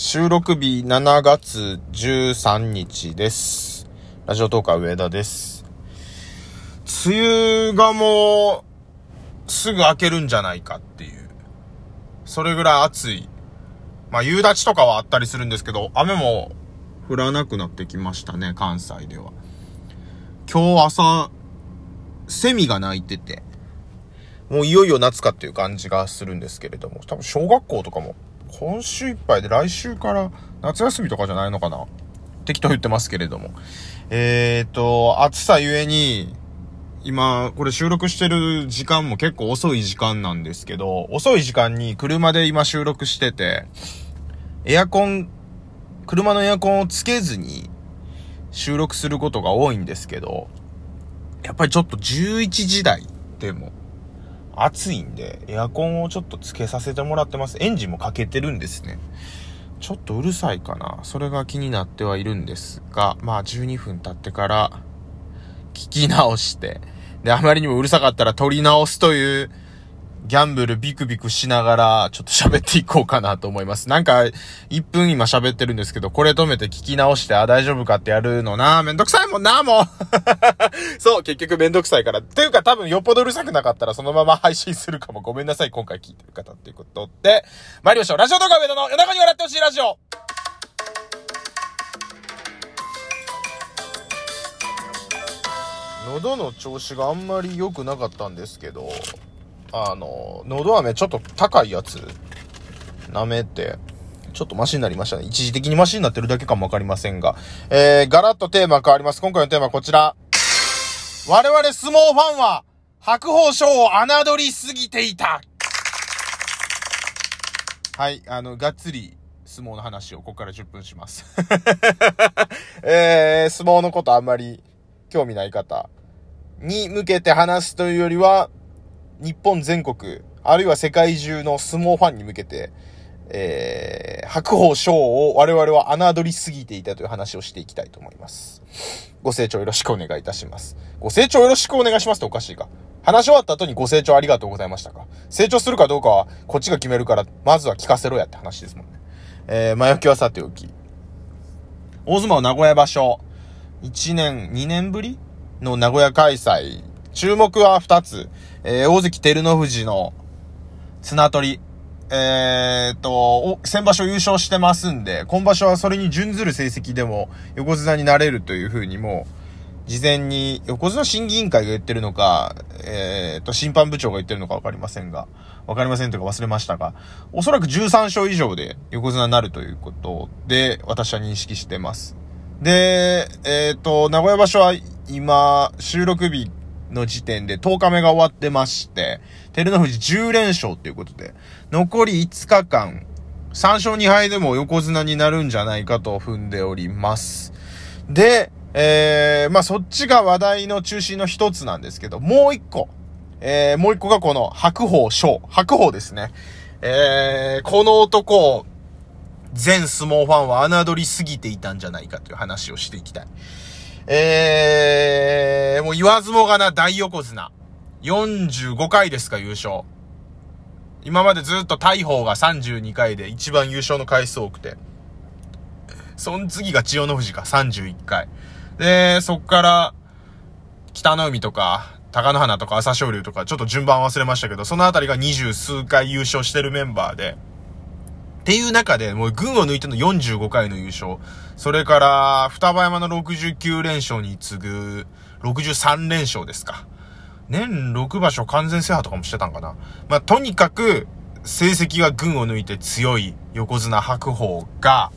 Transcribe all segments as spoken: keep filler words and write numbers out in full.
収録日しちがつじゅうさんにちです。ラジオトーカー上田です。梅雨がもうすぐ明けるんじゃないかっていう。それぐらい暑い。まあ夕立とかはあったりするんですけど、雨も降らなくなってきましたね、関西では。今日朝、セミが鳴いてて、もういよいよ夏かっていう感じがするんですけれども、多分小学校とかも今週いっぱいで来週から夏休みとかじゃないのかな、適当言ってますけれども、えーと暑さゆえに今これ収録してる時間も結構遅い時間なんですけど、遅い時間に車で今収録してて、エアコン車のエアコンをつけずに収録することが多いんですけど、やっぱりちょっとじゅういちじ台でも暑いんで、エアコンをちょっとつけさせてもらってます。エンジンもかけてるんですね。ちょっとうるさいかな。それが気になってはいるんですが、まあじゅうにふん経ってから聞き直して、で、あまりにもうるさかったら撮り直すというギャンブルビクビクしながらちょっと喋っていこうかなと思います。なんかいっぷん今喋ってるんですけど、これ止めて聞き直して、あ、大丈夫かってやるのな、めんどくさいもんな、もうそう、結局めんどくさいから。っていうか多分よっぽどうるさくなかったらそのまま配信するかも。ごめんなさい、今回聞いてる方っていうことで。参りましょう。ラジオ動画上田の夜中に笑ってほしいラジオ。喉の調子があんまり良くなかったんですけど、あの喉飴ちょっと高いやつ舐めてちょっとマシになりましたね。一時的にマシになってるだけかもわかりませんが、えー、ガラッとテーマ変わります。今回のテーマはこちら。我々相撲ファンは白鵬賞を侮りすぎていた。はい、あのがっつり相撲の話をここからじゅっぷんします、えー、相撲のことあんまり興味ない方に向けて話すというよりは、日本全国あるいは世界中の相撲ファンに向けて、えー、白鵬賞を我々は侮りすぎていたという話をしていきたいと思います。ご清聴よろしくお願いいたします。ご清聴よろしくお願いしますっておかしいか。話し終わった後にご清聴ありがとうございましたか。成長するかどうかはこっちが決めるから、まずは聞かせろやって話ですもんね。えー、前置きはさておき、大相撲名古屋場所いちねんにねんぶりの名古屋開催、注目はふたつ、えー、大関照ノ富士の綱取り、えーっと先場所優勝してますんで、今場所はそれに準ずる成績でも横綱になれるという風に、もう事前に横綱審議委員会が言ってるのか、えーっと審判部長が言ってるのかわかりませんが、わかりませんというか忘れましたが、おそらくじゅうさんしょう以上で横綱になるということで私は認識してます。で、えーっと名古屋場所は今収録日の時点でとおかめが終わってまして、照ノ富士じゅうれんしょうということで、残りいつかかんさんしょうにはいでも横綱になるんじゃないかと踏んでおります。で、えー、まあそっちが話題の中心の一つなんですけど、もう一個、えー、もう一個がこの白鵬賞、白鵬ですね、えー、この男を全相撲ファンは侮りすぎていたんじゃないかという話をしていきたい。えー、もう言わずもがな大横綱。よんじゅうごかいですか、優勝。今までずっと大鵬がさんじゅうにかいで一番優勝の回数多くて。その次が千代の富士か、さんじゅういっかい。で、そっから、北の湖とか、貴乃花とか、朝青龍とか、ちょっと順番忘れましたけど、そのあたりがにじゅうすうかい優勝してるメンバーで。っていう中で、もう群を抜いてのよんじゅうごかいの優勝。それから、双葉山のろくじゅうきゅうれんしょうに次ぐ、ろくじゅうさんれんしょうですか。年ろくばしょ完全制覇とかもしてたんかな。まあ、とにかく、成績が群を抜いて強い横綱白鵬が、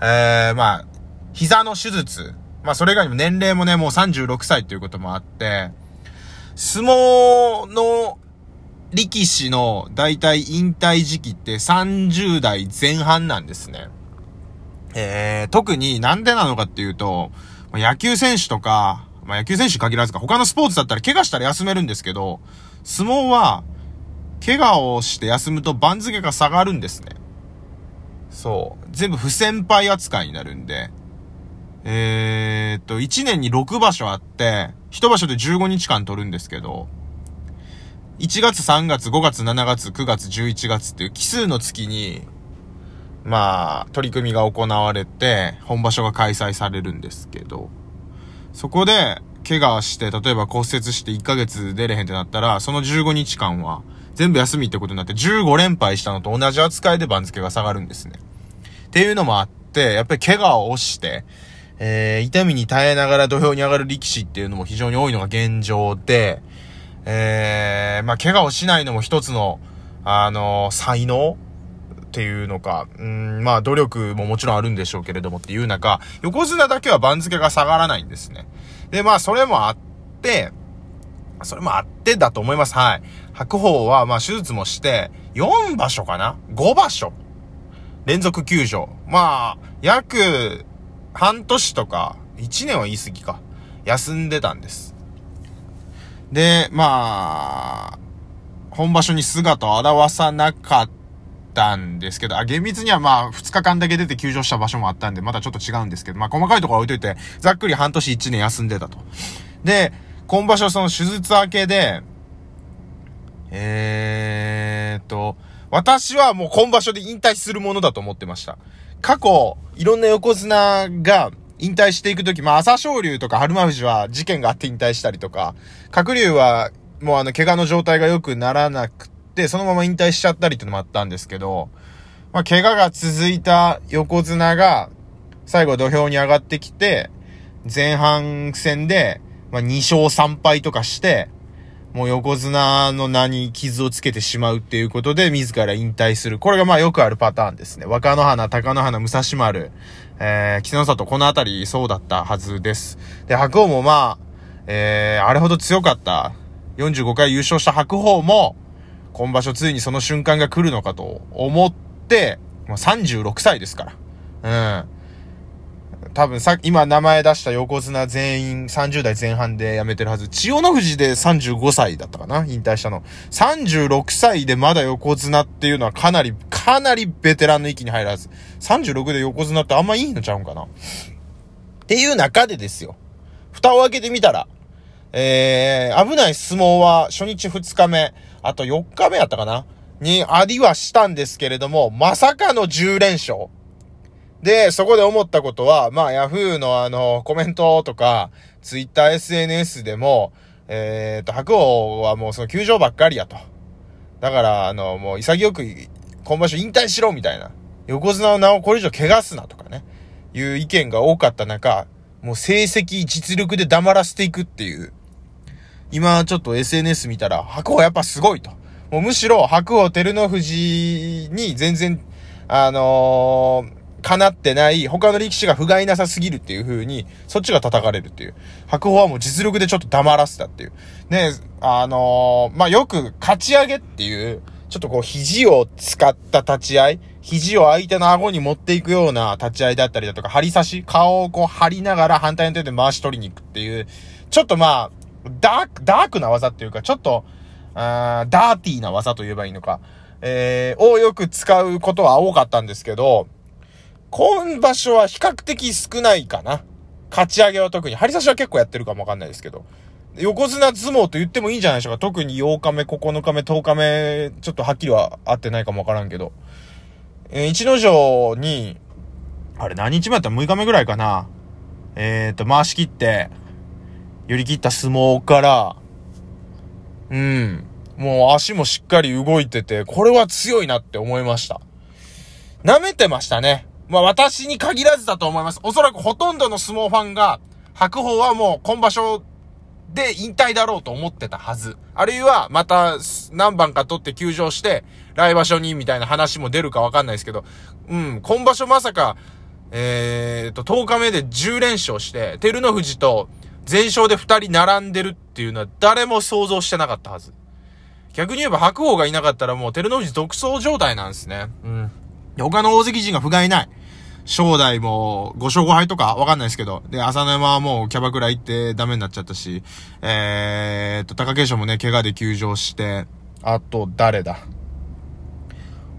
えー、まあ、膝の手術。まあ、それ以外にも年齢もね、もうさんじゅうろくさいということもあって、相撲の、力士の大体引退時期ってさんじゅうだいぜんはんなんですね。えー、特になんでなのかっていうと、野球選手とか、まあ、野球選手限らずか、他のスポーツだったら怪我したら休めるんですけど、相撲は怪我をして休むと番付が下がるんですね。そう。全部不先輩扱いになるんで、えーっと、いちねんにろくばしょあって、いちばしょでじゅうごにちかん取るんですけど、いちがつ、さんがつ、ごがつ、しちがつ、くがつ、じゅういちがつっていう奇数の月にまあ取り組みが行われて本場所が開催されるんですけど、そこで怪我して例えば骨折していっかげつ出れへんってなったら、そのじゅうごにちかんは全部休みってことになってじゅうごれんぱいしたのと同じ扱いで番付が下がるんですね。っていうのもあって、やっぱり怪我をして、えー、痛みに耐えながら土俵に上がる力士っていうのも非常に多いのが現状で、えー、まあ怪我をしないのも一つのあの才能っていうのか、うーん、まあ努力ももちろんあるんでしょうけれどもっていう中、横綱だけは番付が下がらないんですね。で、まあそれもあって、それもあってだと思います。はい。白鵬はまあ手術もしてよんばしょかな?ごばしょ連続休場。まあ約半年とかいちねんは言い過ぎか休んでたんです。で、まあ本場所に姿を現さなかった。たんですけど、あ、厳密にはまあふつかかんだけ出て休場した場所もあったんでまたちょっと違うんですけど、まあ細かいところは置いといてざっくり半年いちねん休んでたと。で、今場所その手術明けでえーっと私はもう今場所で引退するものだと思ってました。過去いろんな横綱が引退していくとき、まあ朝青龍とか春馬富士は事件があって引退したりとか、鶴竜はもうあの怪我の状態が良くならなくてでそのまま引退しちゃったりってのもあったんですけど、まあ怪我が続いた横綱が最後土俵に上がってきて、前半戦でまあにしょうさんぱいとかして、もう横綱の名に傷をつけてしまうっていうことで自ら引退する。これがまあよくあるパターンですね。若乃花、貴乃花、武蔵丸、えー、稀勢の里、このあたりそうだったはずです。で白鵬もまあ、えー、あれほど強かったよんじゅうごかい優勝した白鵬も。今場所ついにその瞬間が来るのかと思って、まあ、さんじゅうろくさいですから。うん。多分さ、今名前出した横綱全員さんじゅうだいぜんはんで辞めてるはず。千代の富士でさんじゅうごさいだったかな、引退したの。さんじゅうろくさいでまだ横綱っていうのはかなり、かなりベテランの域に入るはず。さんじゅうろくで横綱ってあんまいいのちゃうんかな。っていう中でですよ。蓋を開けてみたら、えー、危ない相撲は初日ふつかめ、あとよっかめやったかなにありはしたんですけれども、まさかのじゅうれんしょう。で、そこで思ったことは、まあ、ヤフーのあの、コメントとか、ツイッター エスエヌエス でも、えっと、白鵬はもうその休場ばっかりやと。だから、あの、もう潔く、今場所引退しろみたいな。横綱の名をこれ以上汚すなとかね、いう意見が多かった中、もう成績、実力で黙らせていくっていう。今ちょっと エスエヌエス 見たら白鵬やっぱすごいと、もうむしろ白鵬照ノ富士に全然あのー、かなってない他の力士が不甲斐なさすぎるっていう風にそっちが叩かれるっていう、白鵬はもう実力でちょっと黙らせたっていうね。あのー、まあよく勝ち上げっていうちょっとこう肘を使った立ち合い、肘を相手の顎に持っていくような立ち合いだったりだとか、張り差し、顔をこう張りながら反対の手で回し取りに行くっていう、ちょっとまあダーク、ダークな技っていうか、ちょっと、あー、ダーティーな技と言えばいいのか、えー、をよく使うことは多かったんですけど、今場所は比較的少ないかな。勝ち上げは特に。張り差しは結構やってるかもわかんないですけど。横綱相撲と言ってもいいんじゃないでしょうか。特にようかめ、ここのかめ、とおかめ、ちょっとはっきりは合ってないかもわからんけど。えー、一之丞に、あれ何日目だったらむいかめぐらいかな。えーと、回し切って、寄り切った相撲から、うん、もう足もしっかり動いてて、これは強いなって思いました。舐めてましたね。まあ私に限らずだと思います。おそらくほとんどの相撲ファンが、白鵬はもう今場所で引退だろうと思ってたはず。あるいはまた何番か取って休場して、来場所にみたいな話も出るかわかんないですけど、うん、今場所まさか、えーと、とおかめでじゅうれんしょうして、照ノ富士と、全勝で二人並んでるっていうのは誰も想像してなかったはず。逆に言えば白鵬がいなかったらもう照ノ富士独走状態なんですね。うん。他の大関陣が不甲斐ない。正代もごしょうごはいとかわかんないですけど。で、朝乃山はもうキャバクラ行ってダメになっちゃったし。えーっと、貴景勝もね、怪我で休場して。あと、誰だ。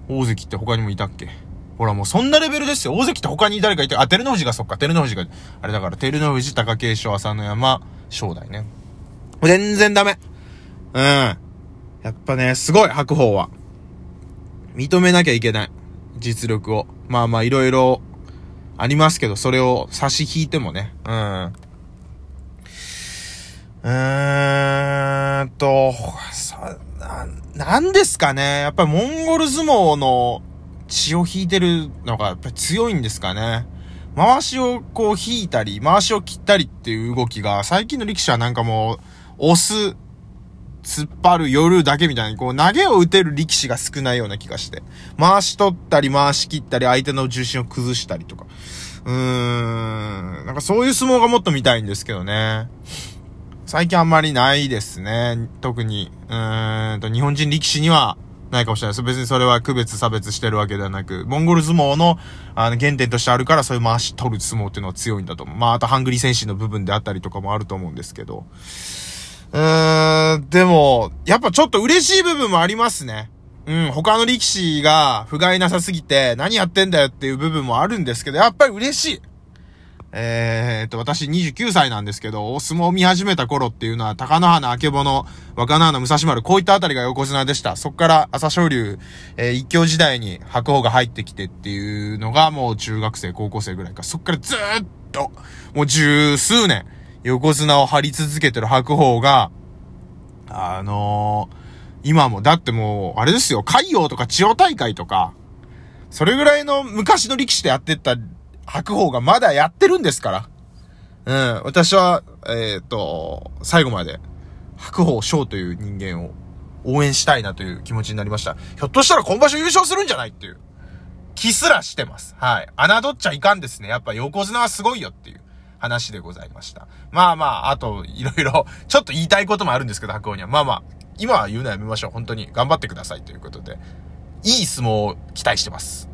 大関って他にもいたっけ？ほらもうそんなレベルですよ。大関って他に誰かいて、あ、照ノ富士がそっか、照ノ富士が、あれだから、照ノ富士、貴景勝、朝乃山、正代ね。全然ダメ。うん。やっぱね、すごい、白鵬は。認めなきゃいけない。実力を。まあまあいろいろありますけど、それを差し引いてもね、うん。うーんと、さ、な、なんですかね。やっぱりモンゴル相撲の血を引いてるのがやっぱり強いんですかね。回しをこう引いたり、回しを切ったりっていう動きが、最近の力士はなんかもう、押す、突っ張る、寄るだけみたいに、こう投げを打てる力士が少ないような気がして。回し取ったり、回し切ったり、相手の重心を崩したりとか。うーん。なんかそういう相撲がもっと見たいんですけどね。最近あんまりないですね。特に。うーんと、日本人力士には、ないかもしれないです。別にそれは区別差別してるわけではなく、モンゴル相撲の、あの原点としてあるから、そういう回し取る相撲っていうのは強いんだと思う。まああとハングリー精神の部分であったりとかもあると思うんですけど、うーん、でもやっぱちょっと嬉しい部分もありますね。うん、他の力士が不甲斐なさすぎて何やってんだよっていう部分もあるんですけど、やっぱり嬉しい。えーっと、私にじゅうきゅうさいなんですけど、お相撲を見始めた頃っていうのは、貴乃花、曙、若乃花、武蔵丸、こういったあたりが横綱でした。そっから朝青龍、えー、一強時代に白鵬が入ってきてっていうのが、もう中学生、高校生ぐらいか。そっからずーっと、もう十数年、横綱を張り続けてる白鵬が、あのー、今も、だってもう、あれですよ、海洋とか千代大海とか、それぐらいの昔の力士でやってった、白鵬がまだやってるんですから。うん。私は、えっと、最後まで、白鵬翔という人間を応援したいなという気持ちになりました。ひょっとしたら今場所優勝するんじゃないっていう気すらしてます。はい。侮っちゃいかんですね。やっぱ横綱はすごいよっていう話でございました。まあまあ、あと、いろいろ、ちょっと言いたいこともあるんですけど、白鵬には。まあまあ、今は言うのやめましょう。本当に頑張ってくださいということで、いい相撲を期待してます。